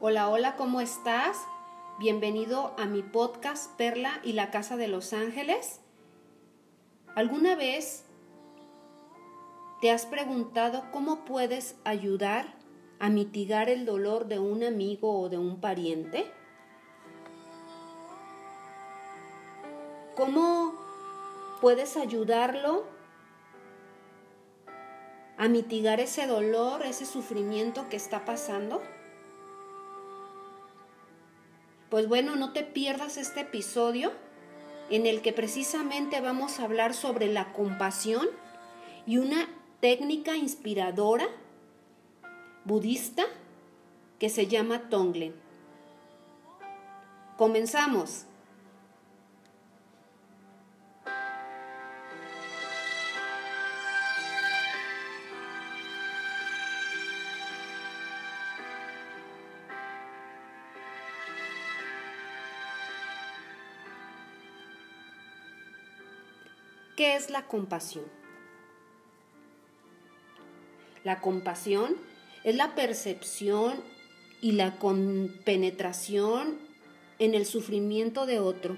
Hola, hola, ¿cómo estás? Bienvenido a mi podcast Perla y la Casa de Los Ángeles. ¿Alguna vez te has preguntado cómo puedes ayudar a mitigar el dolor de un amigo o de un pariente? ¿Cómo puedes ayudarlo a mitigar ese dolor, ese sufrimiento que está pasando? Pues bueno, no te pierdas este episodio en el que precisamente vamos a hablar sobre la compasión y una técnica inspiradora budista que se llama Tonglen. Comenzamos. ¿Qué es la compasión? La compasión es la percepción y la compenetración en el sufrimiento de otro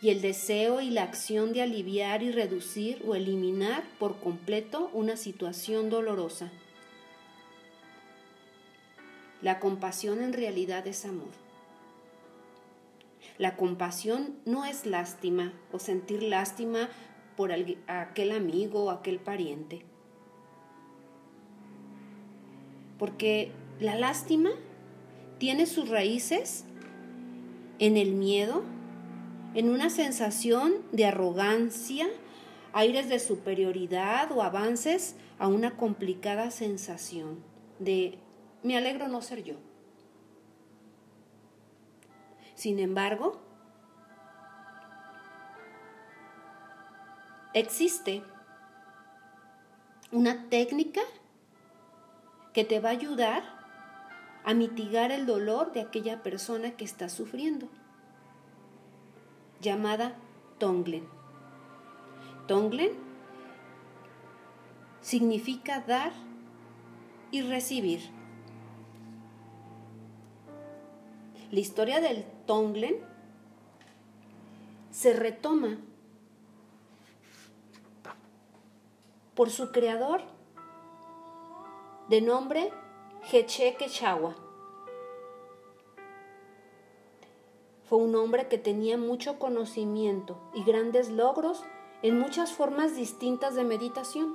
y el deseo y la acción de aliviar y reducir o eliminar por completo una situación dolorosa. La compasión en realidad es amor. La compasión no es lástima o sentir lástima por aquel amigo o aquel pariente. Porque la lástima tiene sus raíces en el miedo, en una sensación de arrogancia, aires de superioridad o avances a una complicada sensación de me alegro no ser yo. Sin embargo, existe una técnica que te va a ayudar a mitigar el dolor de aquella persona que está sufriendo, llamada Tonglen. Tonglen significa dar y recibir. La historia del Tonglen se retoma por su creador de nombre Jechekechawa. Fue un hombre que tenía mucho conocimiento y grandes logros en muchas formas distintas de meditación.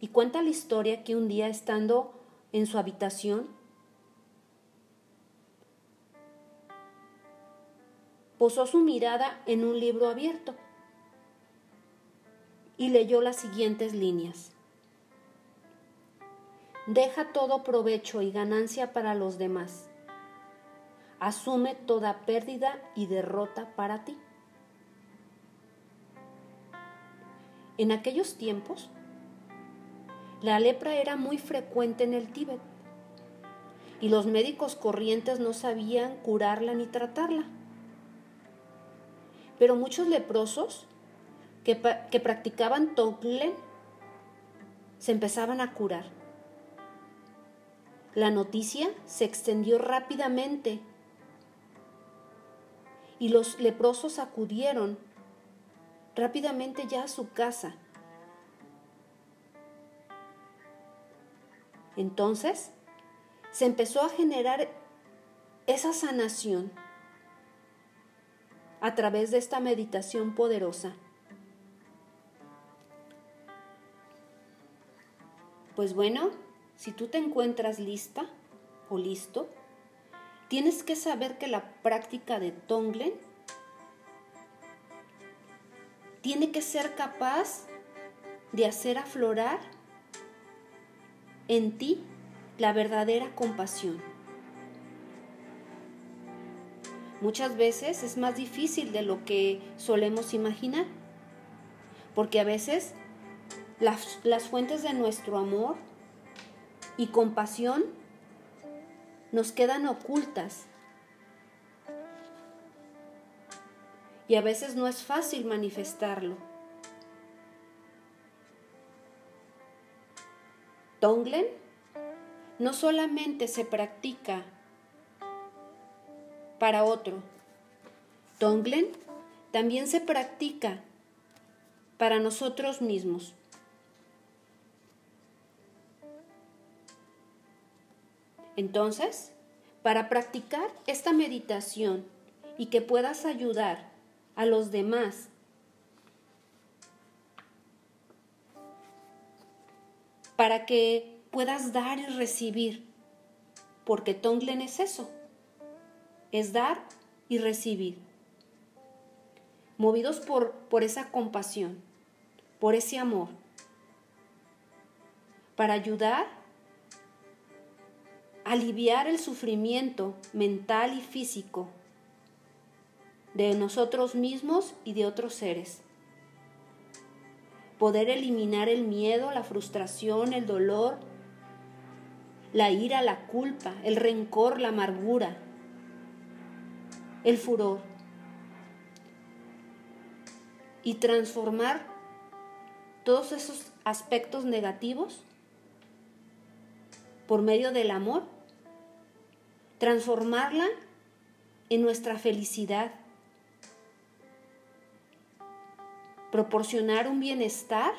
Y cuenta la historia que un día, estando en su habitación, posó su mirada en un libro abierto y leyó las siguientes líneas: deja todo provecho y ganancia para los demás. Asume toda pérdida y derrota para ti. En aquellos tiempos, la lepra era muy frecuente en el Tíbet y los médicos corrientes no sabían curarla ni tratarla. Pero muchos leprosos que practicaban Tonglen se empezaban a curar. La noticia se extendió rápidamente y los leprosos acudieron rápidamente ya a su casa. Entonces se empezó a generar esa sanación a través de esta meditación poderosa. Pues bueno, si tú te encuentras lista o listo, tienes que saber que la práctica de Tonglen tiene que ser capaz de hacer aflorar en ti la verdadera compasión. Muchas veces es más difícil de lo que solemos imaginar, porque a veces las fuentes de nuestro amor y compasión nos quedan ocultas y a veces no es fácil manifestarlo. Tonglen no solamente se practica para otro. Tonglen también se practica para nosotros mismos. Entonces, para practicar esta meditación y que puedas ayudar a los demás para que puedas dar y recibir, porque Tonglen es eso, es dar y recibir, movidos por esa compasión, por ese amor, para ayudar a aliviar el sufrimiento mental y físico de nosotros mismos y de otros seres. Poder eliminar el miedo, la frustración, el dolor, la ira, la culpa, el rencor, la amargura, el furor. Y transformar todos esos aspectos negativos por medio del amor. Transformarla en nuestra felicidad. Proporcionar un bienestar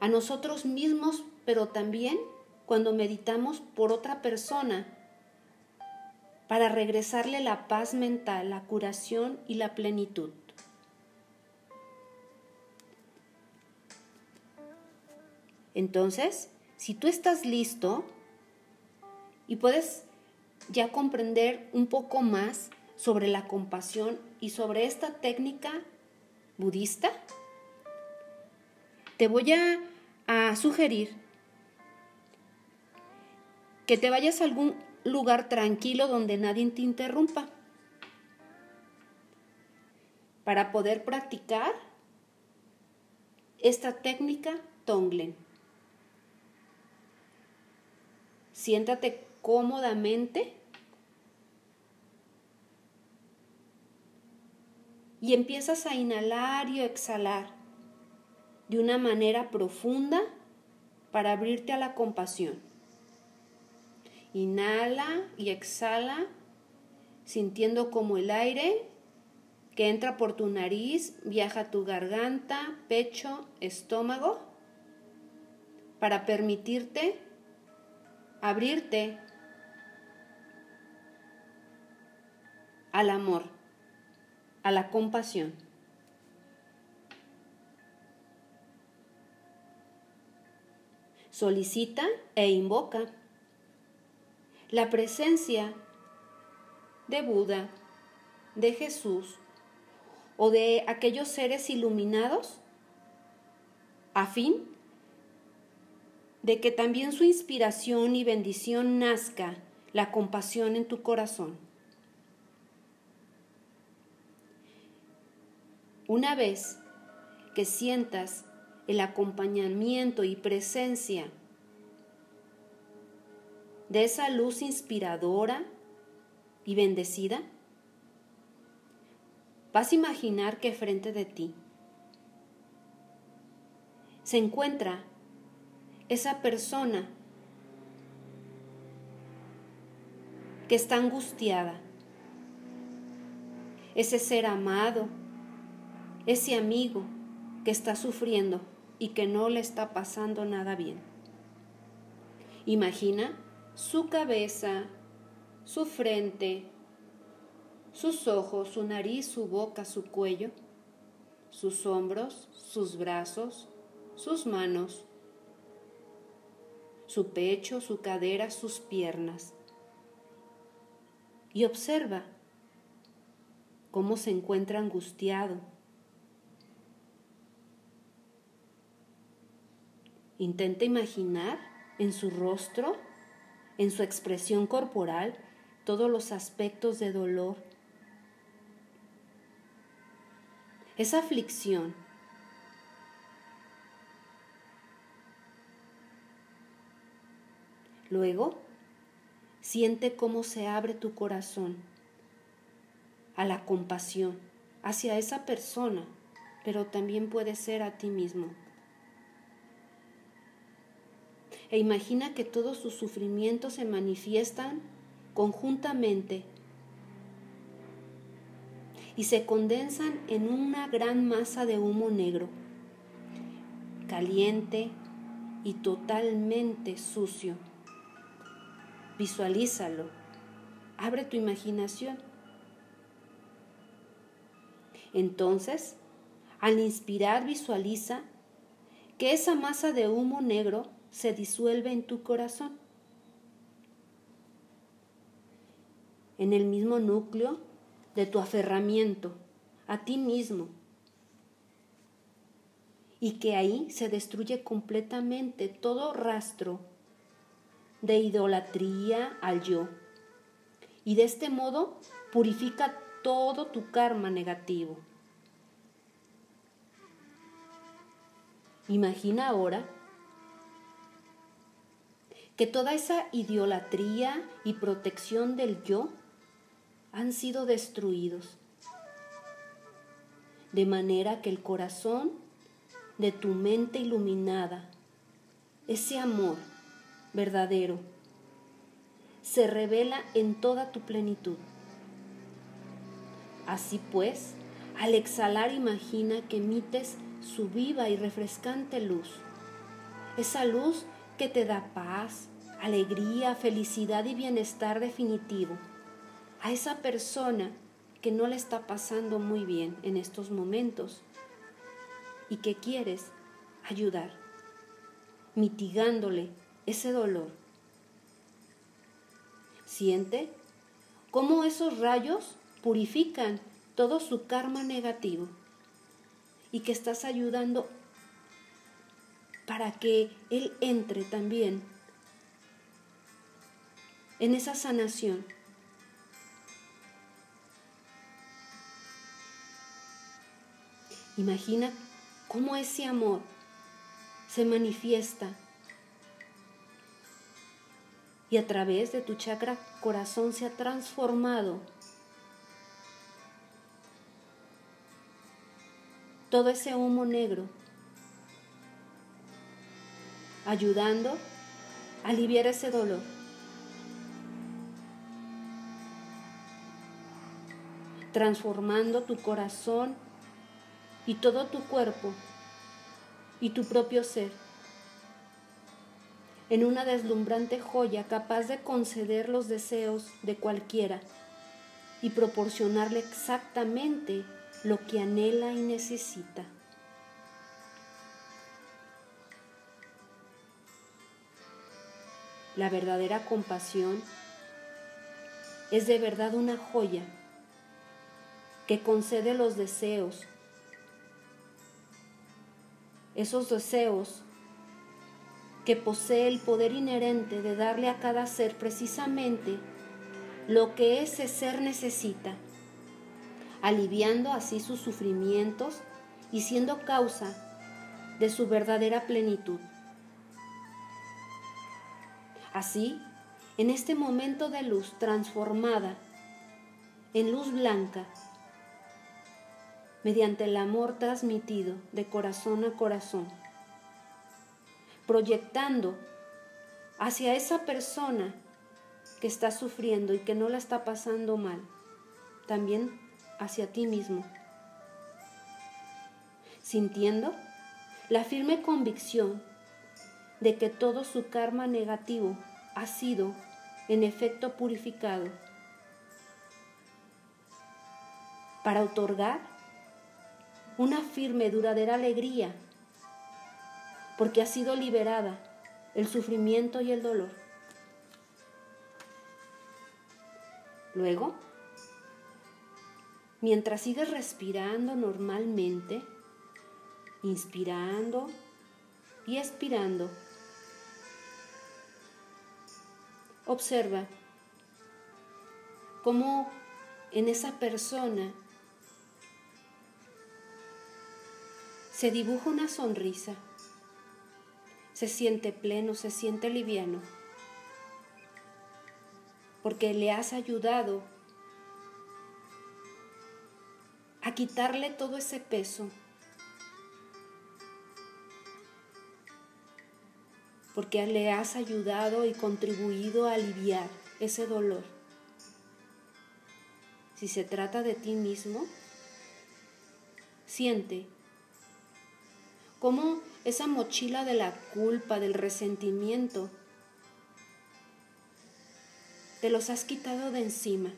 a nosotros mismos, pero también cuando meditamos por otra persona, para regresarle la paz mental, la curación y la plenitud. Entonces, si tú estás listo y puedes ya comprender un poco más sobre la compasión y sobre esta técnica budista, te voy a sugerir que te vayas a algún lugar tranquilo donde nadie te interrumpa para poder practicar esta técnica Tonglen. Siéntate cómodamente y empiezas a inhalar y a exhalar de una manera profunda para abrirte a la compasión. Inhala y exhala, sintiendo como el aire que entra por tu nariz viaja a tu garganta, pecho, estómago, para permitirte abrirte al amor, a la compasión. Solicita e invoca la presencia de Buda, de Jesús o de aquellos seres iluminados a fin de que también su inspiración y bendición nazca la compasión en tu corazón. Una vez que sientas el acompañamiento y presencia de esa luz inspiradora y bendecida, vas a imaginar que frente de ti se encuentra esa persona que está angustiada, ese ser amado, ese amigo que está sufriendo y que no le está pasando nada bien. Imagina su cabeza, su frente, sus ojos, su nariz, su boca, su cuello, sus hombros, sus brazos, sus manos, su pecho, su cadera, sus piernas. Y observa cómo se encuentra angustiado. Intenta imaginar en su rostro, en su expresión corporal, todos los aspectos de dolor, esa aflicción. Luego, siente cómo se abre tu corazón a la compasión hacia esa persona, pero también puede ser a ti mismo. e imagina que todos sus sufrimientos se manifiestan conjuntamente y se condensan en una gran masa de humo negro, caliente y totalmente sucio. Visualízalo, abre tu imaginación. Entonces, al inspirar, visualiza que esa masa de humo negro se disuelve en tu corazón. En el mismo núcleo de tu aferramiento a ti mismo, y que ahí se destruye completamente todo rastro de idolatría al yo, y de este modo purifica todo tu karma negativo. Imagina ahora que toda esa idolatría y protección del yo han sido destruidos, de manera que el corazón de tu mente iluminada, ese amor verdadero, se revela en toda tu plenitud. Así pues, al exhalar, imagina que emites su viva y refrescante luz, esa luz que te da paz, alegría, felicidad y bienestar definitivo a esa persona que no le está pasando muy bien en estos momentos y que quieres ayudar, mitigándole ese dolor. Siente cómo esos rayos purifican todo su karma negativo y que estás ayudando para que él entre también en esa sanación. Imagina cómo ese amor se manifiesta y a través de tu chakra corazón se ha transformado todo ese humo negro, ayudando a aliviar ese dolor. Transformando tu corazón y todo tu cuerpo y tu propio ser en una deslumbrante joya capaz de conceder los deseos de cualquiera y proporcionarle exactamente lo que anhela y necesita. La verdadera compasión es de verdad una joya que concede los deseos, esos deseos que posee el poder inherente de darle a cada ser precisamente lo que ese ser necesita, aliviando así sus sufrimientos y siendo causa de su verdadera plenitud. Así, en este momento de luz transformada en luz blanca, mediante el amor transmitido de corazón a corazón, proyectando hacia esa persona que está sufriendo y que no la está pasando mal, también hacia ti mismo, sintiendo la firme convicción de que todo su karma negativo ha sido, en efecto, purificado, para otorgar una firme, duradera alegría, porque ha sido liberada el sufrimiento y el dolor. Luego, mientras sigues respirando normalmente, inspirando y expirando, observa cómo en esa persona se dibuja una sonrisa, se siente pleno, se siente liviano, porque le has ayudado a quitarle todo ese peso porque le has ayudado y contribuido a aliviar ese dolor. Si se trata de ti mismo, siente cómo esa mochila de la culpa, del resentimiento, te los has quitado de encima.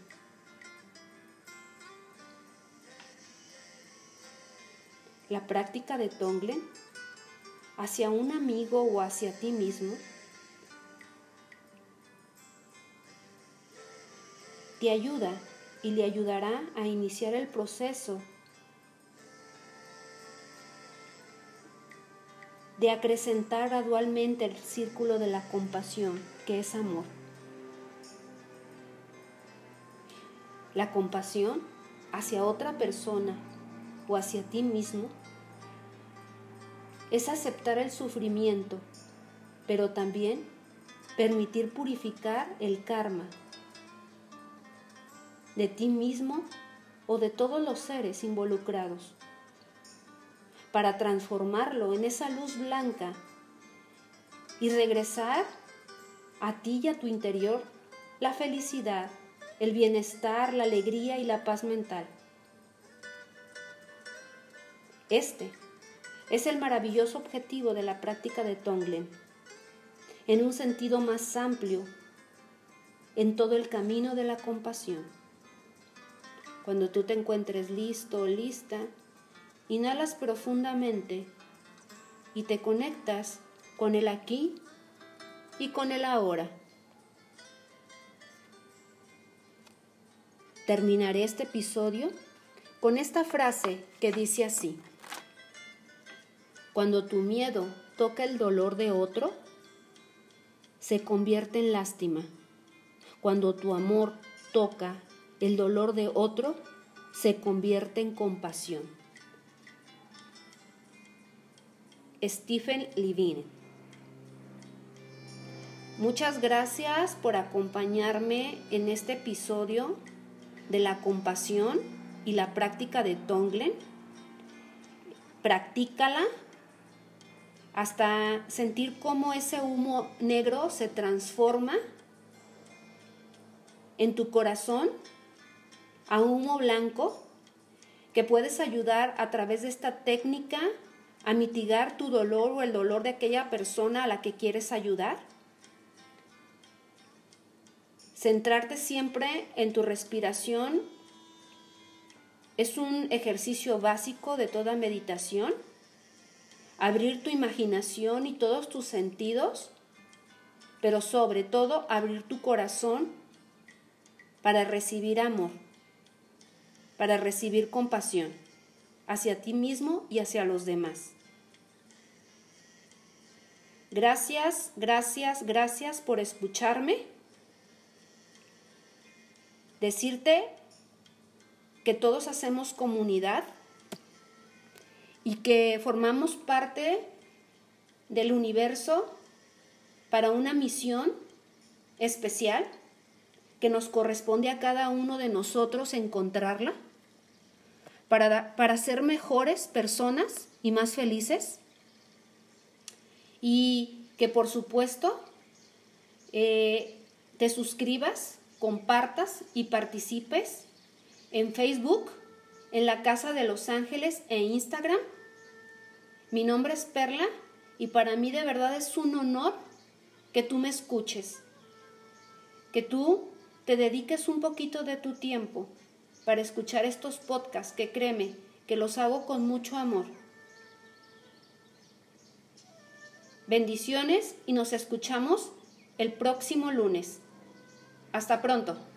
La práctica de Tonglen hacia un amigo o hacia ti mismo te ayuda y le ayudará a iniciar el proceso de acrecentar gradualmente el círculo de la compasión, que es amor. La compasión hacia otra persona o hacia ti mismo es aceptar el sufrimiento, pero también permitir purificar el karma de ti mismo o de todos los seres involucrados, para transformarlo en esa luz blanca y regresar a ti y a tu interior la felicidad, el bienestar, la alegría y la paz mental. Este es el maravilloso objetivo de la práctica de Tonglen, en un sentido más amplio, en todo el camino de la compasión. Cuando tú te encuentres listo o lista, inhalas profundamente y te conectas con el aquí y con el ahora. Terminaré este episodio con esta frase que dice así: cuando tu miedo toca el dolor de otro, se convierte en lástima. Cuando tu amor toca el dolor de otro, se convierte en compasión. Stephen Levine. Muchas gracias por acompañarme en este episodio de la compasión y la práctica de Tonglen. Practícala hasta sentir cómo ese humo negro se transforma en tu corazón a humo blanco, que puedes ayudar a través de esta técnica a mitigar tu dolor o el dolor de aquella persona a la que quieres ayudar. Centrarte siempre en tu respiración es un ejercicio básico de toda meditación. Abrir tu imaginación y todos tus sentidos, pero sobre todo abrir tu corazón para recibir amor, para recibir compasión hacia ti mismo y hacia los demás. Gracias, gracias, gracias por escucharme. Decirte que todos hacemos comunidad y que formamos parte del universo para una misión especial que nos corresponde a cada uno de nosotros encontrarla, para ser mejores personas y más felices, y que por supuesto te suscribas, compartas y participes en Facebook, en la Casa de Los Ángeles, e Instagram. Mi nombre es Perla y para mí de verdad es un honor que tú me escuches, que tú te dediques un poquito de tu tiempo para escuchar estos podcasts, que créeme que los hago con mucho amor. Bendiciones y nos escuchamos el próximo lunes. Hasta pronto.